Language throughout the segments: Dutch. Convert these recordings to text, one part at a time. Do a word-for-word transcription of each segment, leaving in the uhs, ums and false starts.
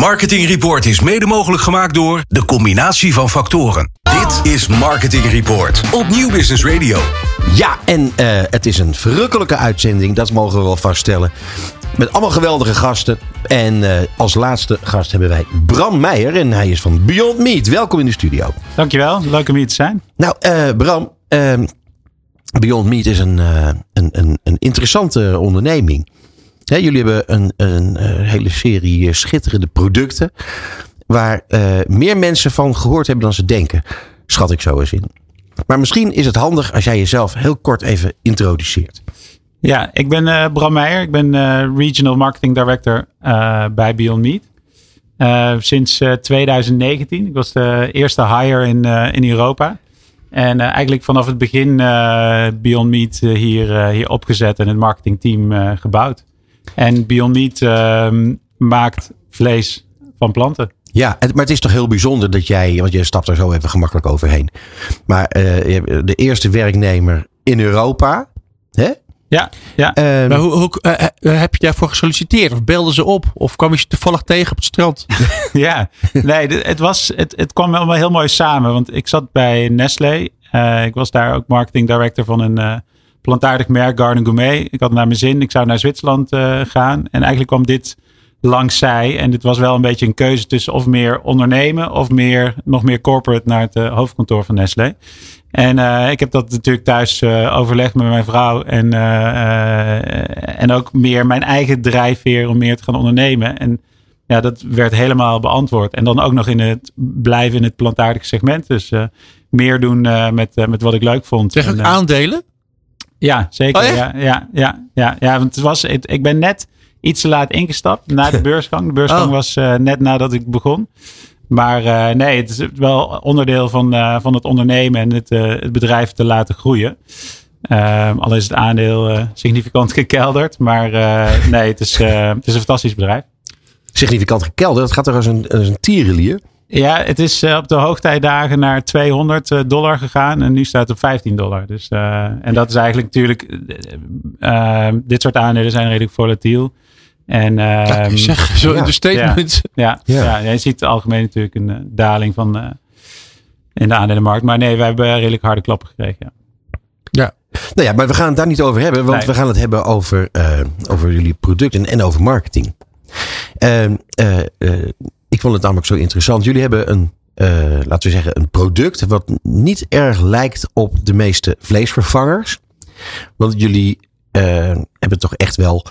Marketing Report is mede mogelijk gemaakt door de combinatie van factoren. Dit is Marketing Report op Nieuw Business Radio. Ja, en uh, het is een verrukkelijke uitzending, dat mogen we wel vaststellen. Met allemaal geweldige gasten. En uh, als laatste gast hebben wij Bram Meijer. En hij is van Beyond Meat. Welkom in de studio. Dankjewel, leuk om hier te zijn. Nou, uh, Bram, uh, Beyond Meat is een, uh, een, een, een interessante onderneming. Hè, jullie hebben een, een, een hele serie schitterende producten. Waar uh, meer mensen van gehoord hebben dan ze denken. Schat ik zo eens in. Maar misschien is het handig als jij jezelf heel kort even introduceert. Ja, ik ben uh, Bram Meijer. Ik ben uh, Regional Marketing Director uh, bij Beyond Meat. Uh, sinds uh, twintig negentien. Ik was de eerste hire in, uh, in Europa. En uh, eigenlijk vanaf het begin uh, Beyond Meat uh, hier, uh, hier opgezet en het marketingteam uh, gebouwd. En Beyond Meat uh, maakt vlees van planten. Ja, maar het is toch heel bijzonder dat jij, want jij stapt er zo even gemakkelijk overheen. Maar uh, de eerste werknemer in Europa, hè? Ja, ja. Um, maar hoe, hoe, uh, heb je daarvoor gesolliciteerd? Of belden ze op? Of kwam je ze toevallig tegen op het strand? Ja, nee, het, was, het, het kwam allemaal heel mooi samen. Want ik zat bij Nestlé. Uh, ik was daar ook marketing director van een uh, plantaardig merk, Garden Gourmet. Ik had naar mijn zin. Ik zou naar Zwitserland uh, gaan. En eigenlijk kwam dit langs zij. En dit was wel een beetje een keuze tussen of meer ondernemen of meer, nog meer corporate naar het uh, hoofdkantoor van Nestlé. En uh, ik heb dat natuurlijk thuis uh, overlegd met mijn vrouw. En, uh, uh, en ook meer mijn eigen drijfveer om meer te gaan ondernemen. En ja, dat werd helemaal beantwoord. En dan ook nog in het blijven in het plantaardige segment. Dus uh, meer doen uh, met, uh, met wat ik leuk vond. Zeg ook aandelen? Ja, zeker. Oh, ja, ja, ja, ja, ja, want het was, ik, ik ben net iets te laat ingestapt na de beursgang. De beursgang oh. was uh, net nadat ik begon. Maar uh, nee, het is wel onderdeel van, uh, van het ondernemen en het, uh, het bedrijf te laten groeien. Uh, al is het aandeel uh, significant gekelderd. Maar uh, nee, het is, uh, het is een fantastisch bedrijf. Significant gekelderd? Dat gaat er als een, als een tierenlier? Ja, het is uh, op de hoogtijdagen naar tweehonderd dollar gegaan. En nu staat het op vijftien dollar. Dus, uh, en dat is eigenlijk natuurlijk... Uh, dit soort aandelen zijn redelijk volatiel. En, uh, ja, zeg, zo ja, in de statement. Ja, ja, ja. ja, je ziet algemeen natuurlijk een uh, daling van uh, in de aandelenmarkt. Maar nee, wij hebben uh, redelijk harde klappen gekregen. Ja. ja. Nou ja, maar we gaan het daar niet over hebben. Want nee. we gaan het hebben over, uh, over jullie producten en over marketing. Uh, uh, uh, ik vond het namelijk zo interessant. Jullie hebben een, uh, laten we zeggen, een product wat niet erg lijkt op de meeste vleesvervangers. Want jullie uh, hebben toch echt wel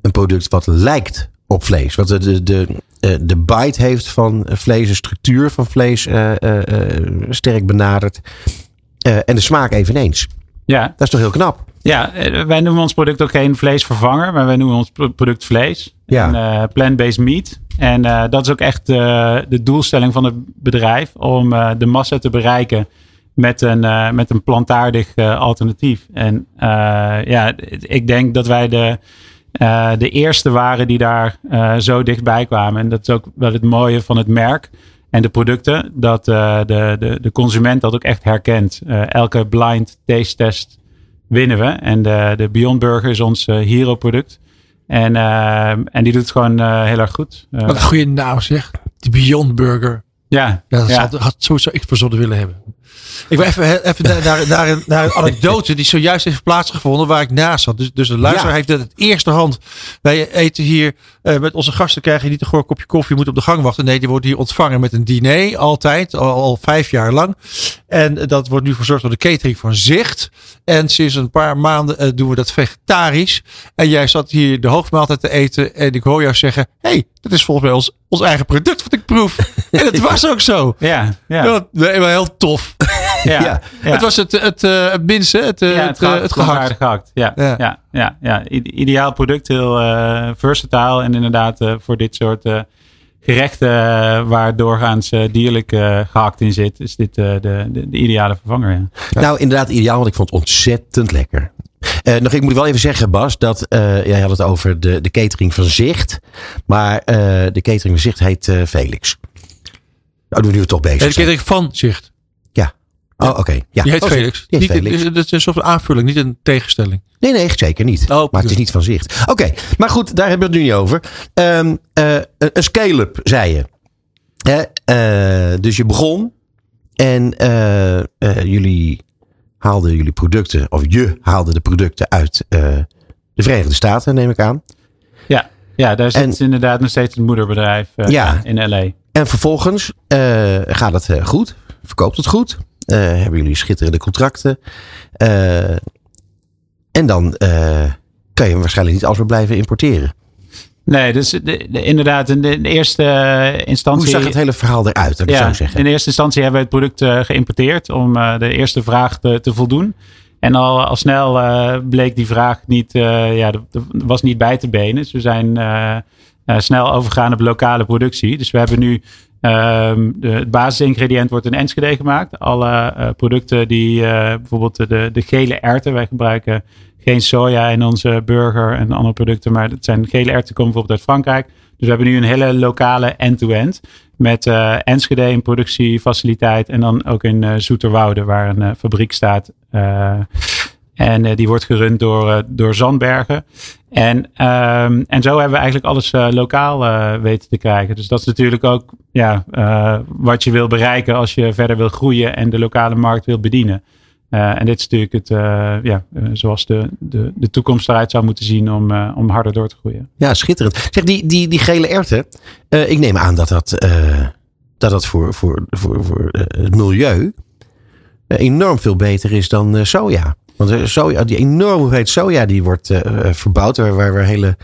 een product wat lijkt op vlees. Wat de, de, de, de bite heeft van vlees. De structuur van vlees uh, uh, sterk benaderd. Uh, en de smaak eveneens. Ja. Dat is toch heel knap? Ja, wij noemen ons product ook geen vleesvervanger. Maar wij noemen ons product vlees. Ja. Uh, plant-based meat. En uh, dat is ook echt uh, de doelstelling van het bedrijf. Om uh, de massa te bereiken met een, uh, met een plantaardig uh, alternatief. En uh, ja, ik denk dat wij de... Uh, de eerste waren die daar uh, zo dichtbij kwamen. En dat is ook wel het mooie van het merk en de producten. Dat uh, de, de, de consument dat ook echt herkent. Uh, elke blind taste test winnen we. En de, de Beyond Burger is ons uh, hero product. En, uh, en die doet het gewoon uh, heel erg goed. Uh, Wat een goede naam zeg. De Beyond Burger. Ja. ja dat ja. Had, had sowieso ik verzonnen willen hebben. Ik wil even, even naar, naar, naar, een, naar een anekdote die zojuist heeft plaatsgevonden waar ik naast zat. Dus, dus de luisteraar ja. heeft dat het eerste hand. Wij eten hier uh, met onze gasten krijg je niet een goor kopje koffie. Je moet op de gang wachten. Nee, die wordt hier ontvangen met een diner altijd. Al, al vijf jaar lang. En uh, dat wordt nu verzorgd door de catering van Zicht. En sinds een paar maanden uh, doen we dat vegetarisch. En jij zat hier de hoofdmaaltijd te eten. En ik hoor jou zeggen. Hé, hey, dat is volgens mij ons, ons eigen product wat ik proef. En het was ook zo. Ja, ja. Dat was heel tof. Ja, ja. ja, het was het, het, het, het minste, het, ja, het, het, het gehakt. gehakt. Ja, ja. Ja, ja, ja. Ideaal product, heel uh, versatile en inderdaad uh, voor dit soort uh, gerechten uh, waar doorgaans uh, dierlijk uh, gehakt in zit, is dit uh, de, de, de ideale vervanger. Ja. Ja. Nou, inderdaad ideaal, want ik vond het ontzettend lekker. Uh, nog, ik moet wel even zeggen, Bas, dat uh, jij had het over de, de catering van Zicht, maar uh, de catering van Zicht heet uh, Felix. Nou, doen we nu toch bezig. De catering van Zicht. Oh, oké. Okay. Ja. Die heet oh, Felix. Die heet niet, Felix. Het is een soort aanvulling, niet een tegenstelling. Nee, nee, zeker niet. Oh, maar het is niet van zicht. Oké, okay. Maar goed, daar hebben we het nu niet over. Um, uh, een scale-up, zei je. Hè? Uh, dus je begon en uh, uh, jullie haalden jullie producten, of je haalde de producten uit uh, de Verenigde Staten, neem ik aan. Ja, ja daar zit en, inderdaad nog steeds het moederbedrijf uh, ja, in L A. En vervolgens uh, gaat het uh, goed, verkoopt het goed. Uh, hebben jullie schitterende contracten. Uh, en dan uh, kan je waarschijnlijk niet alles meer blijven importeren. Nee, dus de, de, inderdaad in de, in de eerste instantie... Hoe zag het hele verhaal eruit? Dat ja, ik zou zeggen. In de eerste instantie hebben we het product uh, geïmporteerd om uh, de eerste vraag te, te voldoen. En al, al snel uh, bleek die vraag niet, uh, ja, de, de, was niet bij te benen. Dus we zijn uh, uh, snel overgegaan op lokale productie. Dus we hebben nu... Um, de, het basisingrediënt wordt in Enschede gemaakt. Alle uh, producten die uh, bijvoorbeeld de, de gele erwten, wij gebruiken geen soja in onze burger en andere producten, maar dat zijn gele erwten, komen bijvoorbeeld uit Frankrijk. Dus we hebben nu een hele lokale end-to-end met uh, Enschede een productiefaciliteit en dan ook in uh, Zoeterwoude waar een uh, fabriek staat. Uh, En uh, die wordt gerund door, uh, door Zandbergen. En, um, en zo hebben we eigenlijk alles uh, lokaal uh, weten te krijgen. Dus dat is natuurlijk ook ja, uh, wat je wil bereiken als je verder wil groeien en de lokale markt wil bedienen. Uh, en dit is natuurlijk het, uh, ja, uh, zoals de, de, de toekomst eruit zou moeten zien om, uh, om harder door te groeien. Ja, schitterend. Zeg, die, die, die gele erwten, uh, ik neem aan dat dat, uh, dat, dat voor, voor, voor, voor uh, het milieu uh, enorm veel beter is dan uh, soja. Want soja, die enorme hoeveelheid soja die wordt uh, verbouwd. Waar, waar hele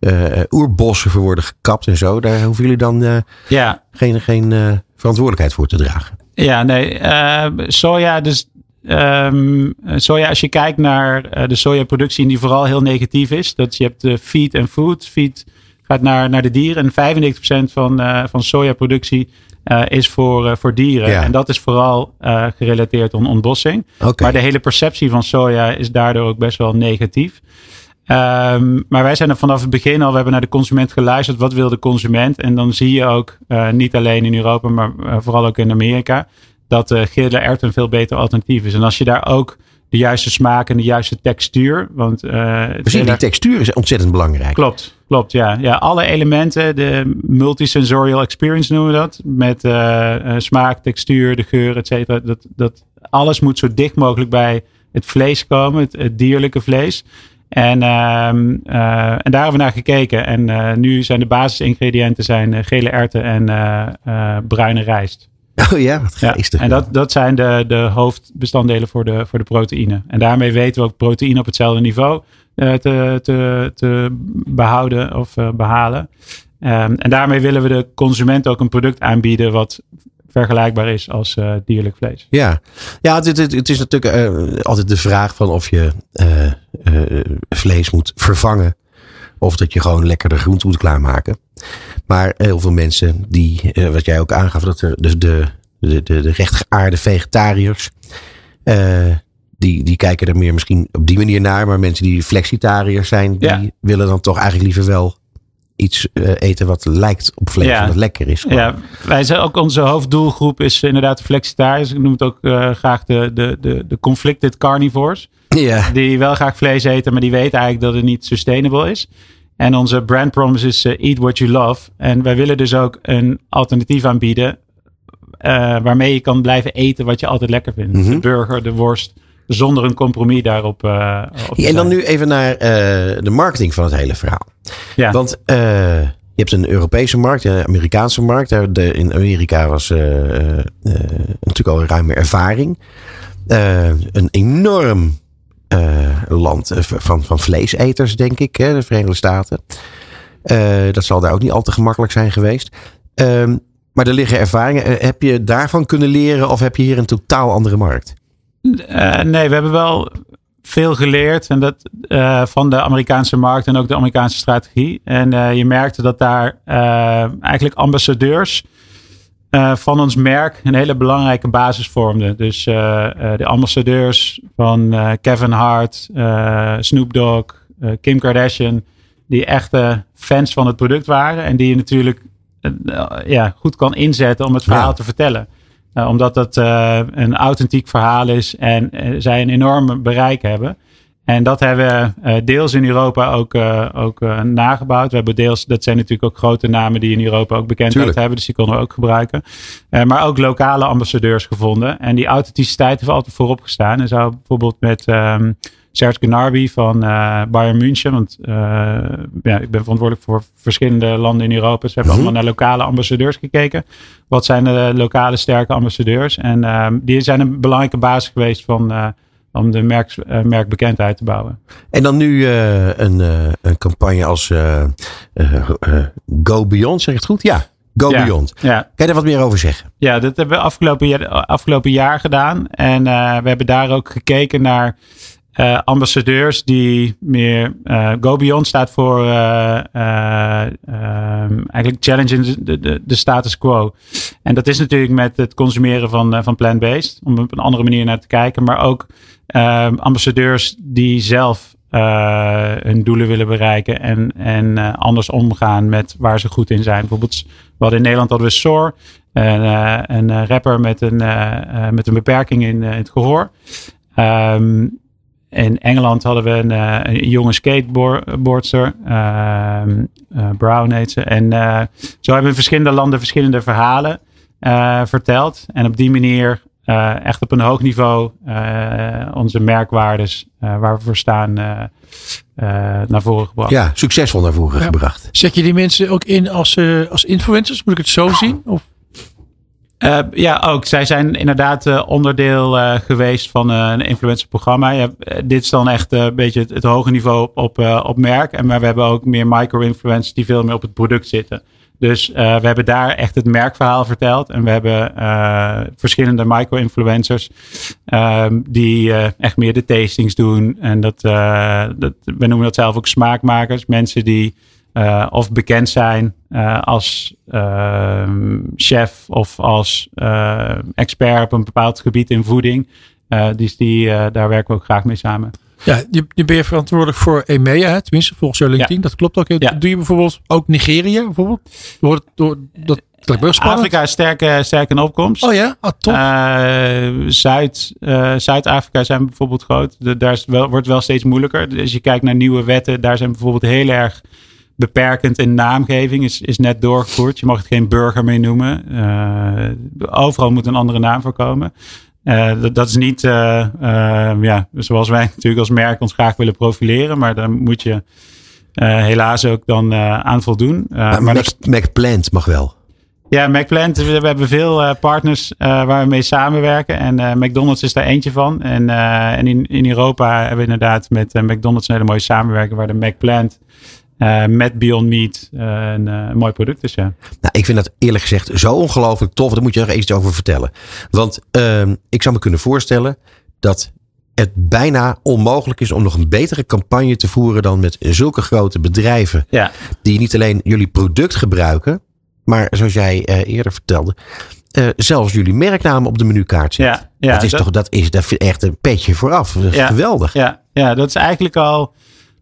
uh, oerbossen voor worden gekapt en zo. Daar hoeven jullie dan uh, ja. geen, geen uh, verantwoordelijkheid voor te dragen. Ja, nee. Uh, soja, dus, um, soja, als je kijkt naar uh, de sojaproductie die vooral heel negatief is. Dat je hebt uh, feed en food. Feed gaat naar, naar de dieren. En vijfennegentig procent van, uh, van sojaproductie... Uh, is voor, uh, voor dieren. Ja. En dat is vooral uh, gerelateerd aan ontbossing. Okay. Maar de hele perceptie van soja is daardoor ook best wel negatief. Um, maar wij zijn er vanaf het begin al, we hebben naar de consument geluisterd. Wat wil de consument? En dan zie je ook, uh, niet alleen in Europa, maar uh, vooral ook in Amerika, dat uh, gele erwt een veel beter alternatief is. En als je daar ook de juiste smaak en de juiste textuur. Want, uh, Precies, die daar... textuur is ontzettend belangrijk. Klopt, klopt, ja. ja. Alle elementen, de multisensorial experience noemen we dat. Met uh, smaak, textuur, de geur, et cetera. Dat, dat alles moet zo dicht mogelijk bij het vlees komen, het, het dierlijke vlees. En, uh, uh, en daar hebben we naar gekeken. En uh, nu zijn de basisingrediënten zijn gele erwten en uh, uh, bruine rijst. Oh ja, wat geestig. Ja, en dat, dat zijn de, de hoofdbestanddelen voor de, voor de proteïne. En daarmee weten we ook proteïne op hetzelfde niveau uh, te, te, te behouden of uh, behalen. Um, en daarmee willen we de consument ook een product aanbieden wat vergelijkbaar is als uh, dierlijk vlees. Ja, ja het, het, het is natuurlijk uh, altijd de vraag van of je uh, uh, vlees moet vervangen. Of dat je gewoon lekker de groente moet klaarmaken. Maar heel veel mensen die, uh, wat jij ook aangaf, dat er de, de, de, de rechtgeaarde vegetariërs, uh, die, die kijken er meer misschien op die manier naar. Maar mensen die flexitariërs zijn, die ja. willen dan toch eigenlijk liever wel iets uh, eten wat lijkt op vlees ja. en dat lekker is. Gewoon. Ja, wij zijn ook, onze hoofddoelgroep is inderdaad de flexitariërs. Ik noem het ook uh, graag de, de, de, de conflicted carnivores. Ja. Die wel graag vlees eten, maar die weten eigenlijk dat het niet sustainable is. En onze brand promise is uh, eat what you love. En wij willen dus ook een alternatief aanbieden uh, waarmee je kan blijven eten wat je altijd lekker vindt. Mm-hmm. De burger, de worst, zonder een compromis daarop. Uh, op ja, en dan nu even naar uh, de marketing van het hele verhaal. Ja. Want uh, je hebt een Europese markt, een Amerikaanse markt. De, in Amerika was uh, uh, natuurlijk al ruim meer ervaring. Uh, een enorm... Uh, land van, van vleeseters, denk ik, hè, de Verenigde Staten. Uh, dat zal daar ook niet al te gemakkelijk zijn geweest. Um, maar er liggen ervaringen. Uh, heb je daarvan kunnen leren of heb je hier een totaal andere markt? Uh, nee, we hebben wel veel geleerd en dat, uh, van de Amerikaanse markt en ook de Amerikaanse strategie. En uh, je merkte dat daar uh, eigenlijk ambassadeurs Uh, van ons merk een hele belangrijke basis vormden. Dus uh, uh, de ambassadeurs van uh, Kevin Hart, uh, Snoop Dogg, uh, Kim Kardashian, die echte fans van het product waren en die je natuurlijk uh, uh, ja, goed kan inzetten om het verhaal ja. te vertellen. Uh, omdat dat uh, een authentiek verhaal is en uh, zij een enorm bereik hebben. En dat hebben we uh, deels in Europa ook, uh, ook uh, nagebouwd. We hebben deels, dat zijn natuurlijk ook grote namen die in Europa ook bekendheid hebben. Dus die konden we ook gebruiken. Uh, maar ook lokale ambassadeurs gevonden. En die authenticiteit heeft altijd voorop gestaan. En zo bijvoorbeeld met um, Serge Gnabry van uh, Bayern München. Want uh, ja, ik ben verantwoordelijk voor verschillende landen in Europa. Dus we hebben mm-hmm. allemaal naar lokale ambassadeurs gekeken. Wat zijn de lokale sterke ambassadeurs? En uh, die zijn een belangrijke basis geweest van... Uh, om de merk, uh, merkbekendheid te bouwen. En dan nu uh, een, uh, een campagne als uh, uh, uh, Go Beyond, zeg ik het goed? Ja, Go ja, Beyond. Ja. Kan je daar wat meer over zeggen? Ja, dat hebben we afgelopen jaar, afgelopen jaar gedaan. En uh, we hebben daar ook gekeken naar uh, ambassadeurs die meer... Uh, Go Beyond staat voor uh, uh, um, eigenlijk challenging de, de, de status quo. En dat is natuurlijk met het consumeren van, uh, van plant-based. Om op een andere manier naar te kijken. Maar ook... Uh, ambassadeurs die zelf uh, hun doelen willen bereiken en, en uh, anders omgaan met waar ze goed in zijn. Bijvoorbeeld, we hadden in Nederland hadden we Soar, een, uh, een rapper met een, uh, uh, met een beperking in, uh, in het gehoor. Um, in Engeland hadden we een, uh, een jonge skateboardster, uh, uh, Brown heet ze. En uh, zo hebben we verschillende landen verschillende verhalen uh, verteld. En op die manier... Uh, echt op een hoog niveau uh, onze merkwaardes uh, waar we voor staan uh, uh, naar voren gebracht. Ja, succesvol naar voren ja. gebracht. Zet je die mensen ook in als, uh, als influencers? Moet ik het zo zien? Of? Uh, ja, ook. Zij zijn inderdaad uh, onderdeel uh, geweest van uh, een influencerprogramma. Ja, uh, dit is dan echt uh, een beetje het, het hoge niveau op, uh, op merk. En, maar we hebben ook meer micro-influencers die veel meer op het product zitten. Dus uh, we hebben daar echt het merkverhaal verteld. En we hebben uh, verschillende micro-influencers uh, die uh, echt meer de tastings doen. En dat, uh, dat, we noemen dat zelf ook smaakmakers. Mensen die uh, of bekend zijn uh, als uh, chef of als uh, expert op een bepaald gebied in voeding. Uh, dus die, uh, daar werken we ook graag mee samen. Ja, nu ben je verantwoordelijk voor EMEA, tenminste volgens jouw LinkedIn. Ja. Dat klopt ook. Ja. Doe je bijvoorbeeld ook Nigeria bijvoorbeeld? Door, door, dat klinkt wel spannend. Afrika is sterk, sterk in opkomst. Oh ja, ah, top. Uh, Zuid, uh, Zuid-Afrika zijn bijvoorbeeld groot. De, daar is wel, wordt wel steeds moeilijker. Als je kijkt naar nieuwe wetten, daar zijn bijvoorbeeld heel erg beperkend in naamgeving. Is, is net doorgevoerd. Je mag het geen burger meer noemen. Uh, overal moet een andere naam voor komen. Uh, dat, dat is niet uh, uh, ja, zoals wij natuurlijk als merk ons graag willen profileren. Maar daar moet je uh, helaas ook dan uh, aan voldoen. Uh, maar maar Mac, dat... MacPlant mag wel. Ja, MacPlant. We, we hebben veel uh, partners uh, waar we mee samenwerken. En uh, McDonald's is daar eentje van. En, uh, en in, in Europa hebben we inderdaad met uh, McDonald's een hele mooie samenwerking. Waar de MacPlant uh, met Beyond Meat uh, een, een mooi product is. Ja. Nou, ik vind dat eerlijk gezegd zo ongelooflijk tof. Daar moet je er iets over vertellen. Want uh, ik zou me kunnen voorstellen dat het bijna onmogelijk is om nog een betere campagne te voeren dan met zulke grote bedrijven. Ja. Die niet alleen jullie product gebruiken, maar zoals jij uh, eerder vertelde, uh, zelfs jullie merknamen op de menukaart zetten. Ja, ja, dat is dat, toch dat is, dat echt een petje vooraf. Dat is ja, geweldig. Ja, ja, dat is eigenlijk al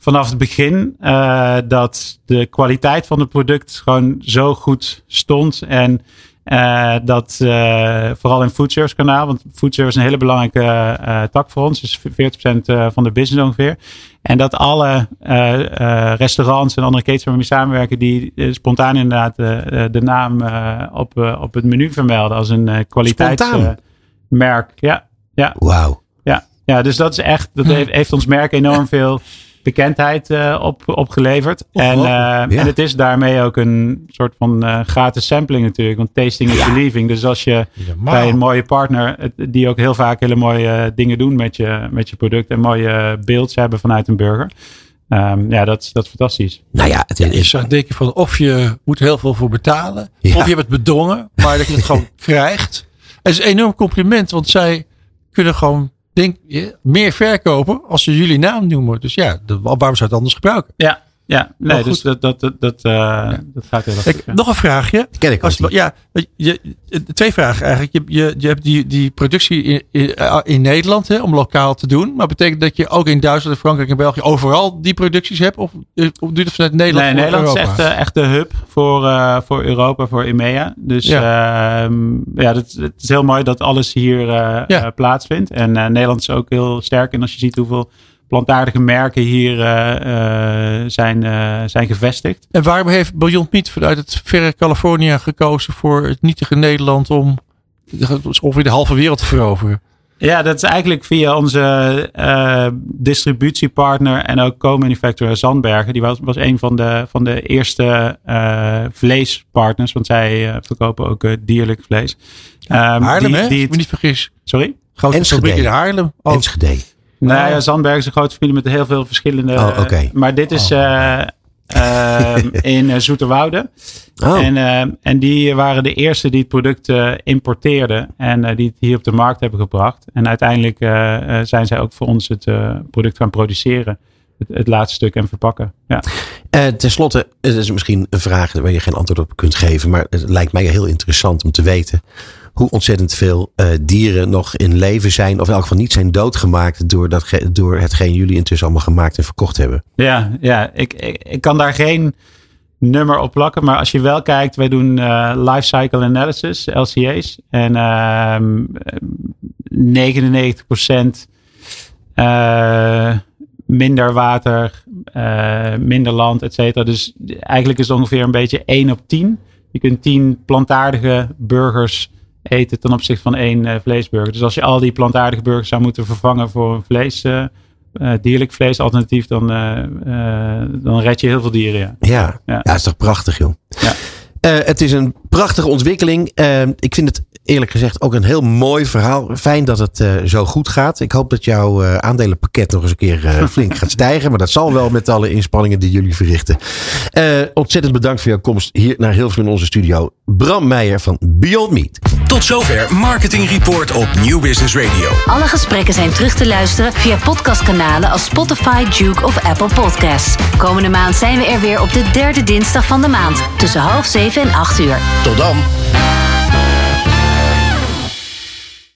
vanaf het begin uh, dat de kwaliteit van het product gewoon zo goed stond. En uh, dat uh, vooral in foodservice kanaal. Want foodservice is een hele belangrijke uh, tak voor ons. Dus veertig procent van de business ongeveer. En dat alle uh, uh, restaurants en andere ketens waarmee we samenwerken. Die uh, spontaan inderdaad uh, de naam uh, op, uh, op het menu vermelden. Als een uh, kwaliteitsmerk. Uh, ja, ja. Wauw. Ja, ja, dus dat is echt, dat heeft, heeft ons merk enorm veel bekendheid uh, op, opgeleverd. Oh, en, uh, ja. en het is daarmee ook een soort van uh, gratis sampling natuurlijk. Want tasting is believing. Ja. Dus als je ja, bij een mooie partner, het, die ook heel vaak hele mooie dingen doen met je, met je product. En mooie beelds hebben vanuit een burger. Um, ja, dat, dat is fantastisch. Nou ja, het is zo'n ding van of je moet heel veel voor betalen. Ja. Of je hebt het bedongen. Maar dat je het gewoon krijgt. Het is een enorm compliment. Want zij kunnen gewoon denk meer verkopen als ze jullie naam noemen. Dus ja, de, waarom zou het anders gebruiken? Ja, Ja, nee, dus dat, dat, dat, dat, uh, ja. dat gaat heel lastig. Ik, ja. Nog een vraagje. Ken ik Als, ja, je, twee vragen eigenlijk. Je, je, je hebt die, die productie in, in, in Nederland, hè, om lokaal te doen. Maar betekent dat je ook in Duitsland en Frankrijk en België overal die producties hebt? Of, of doet het vanuit Nederland? Nee, Nederland Europa? is echt, uh, echt de hub voor, uh, voor Europa, voor EMEA. Dus ja, uh, ja dat, het is heel mooi dat alles hier uh, ja. plaatsvindt. En uh, Nederland is ook heel sterk. En als je ziet hoeveel plantaardige merken hier uh, uh, zijn, uh, zijn gevestigd. En waarom heeft Beyond Meat vanuit het verre Californië gekozen voor het nietige Nederland om ongeveer de halve wereld te veroveren? Ja, dat is eigenlijk via onze uh, distributiepartner en ook co-manufacturer Zandbergen. Die was, was een van de, van de eerste uh, vleespartners, want zij uh, verkopen ook uh, dierlijk vlees. Um, Haarlem, hè? Die, ik me niet vergis. Sorry? Grote fabriek in Haarlem. Oh. Enschede. Nou nee, ja, Zandbergen is een grote familie met heel veel verschillende. Oh, okay. Maar dit is oh. uh, uh, in Zoeterwoude. Oh. En, uh, en die waren de eerste die het product uh, importeerden. En uh, die het hier op de markt hebben gebracht. En uiteindelijk uh, zijn zij ook voor ons het uh, product gaan produceren. Het, het laatste stuk en verpakken. Ja. Uh, ten slotte, het is misschien een vraag waar je geen antwoord op kunt geven. Maar het lijkt mij heel interessant om te weten hoe ontzettend veel uh, dieren nog in leven zijn, of in elk geval niet zijn doodgemaakt door, dat ge- door hetgeen jullie intussen allemaal gemaakt en verkocht hebben. Ja, ja ik, ik, ik kan daar geen nummer op plakken. Maar als je wel kijkt, wij doen uh, life cycle analysis, L C A's. En uh, negenennegentig procent uh, minder water, uh, minder land, et cetera. Dus eigenlijk is het ongeveer een beetje één op tien. Je kunt tien plantaardige burgers eten ten opzichte van één uh, vleesburger. Dus als je al die plantaardige burgers zou moeten vervangen voor een vlees, uh, uh, dierlijk vleesalternatief, dan, uh, uh, dan red je heel veel dieren. Ja, ja. ja. ja is toch prachtig, joh. Ja. Uh, het is een prachtige ontwikkeling. Uh, ik vind het eerlijk gezegd ook een heel mooi verhaal. Fijn dat het uh, zo goed gaat. Ik hoop dat jouw uh, aandelenpakket nog eens een keer uh, flink gaat stijgen. Maar dat zal wel met alle inspanningen die jullie verrichten. Uh, ontzettend bedankt voor jouw komst hier naar Hilversum in onze studio. Bram Meijer van Beyond Meat. Tot zover Marketing Report op New Business Radio. Alle gesprekken zijn terug te luisteren via podcastkanalen als Spotify, Duke of Apple Podcasts. Komende maand zijn we er weer op de derde dinsdag van de maand. Tussen half zeven en acht uur. Tot dan.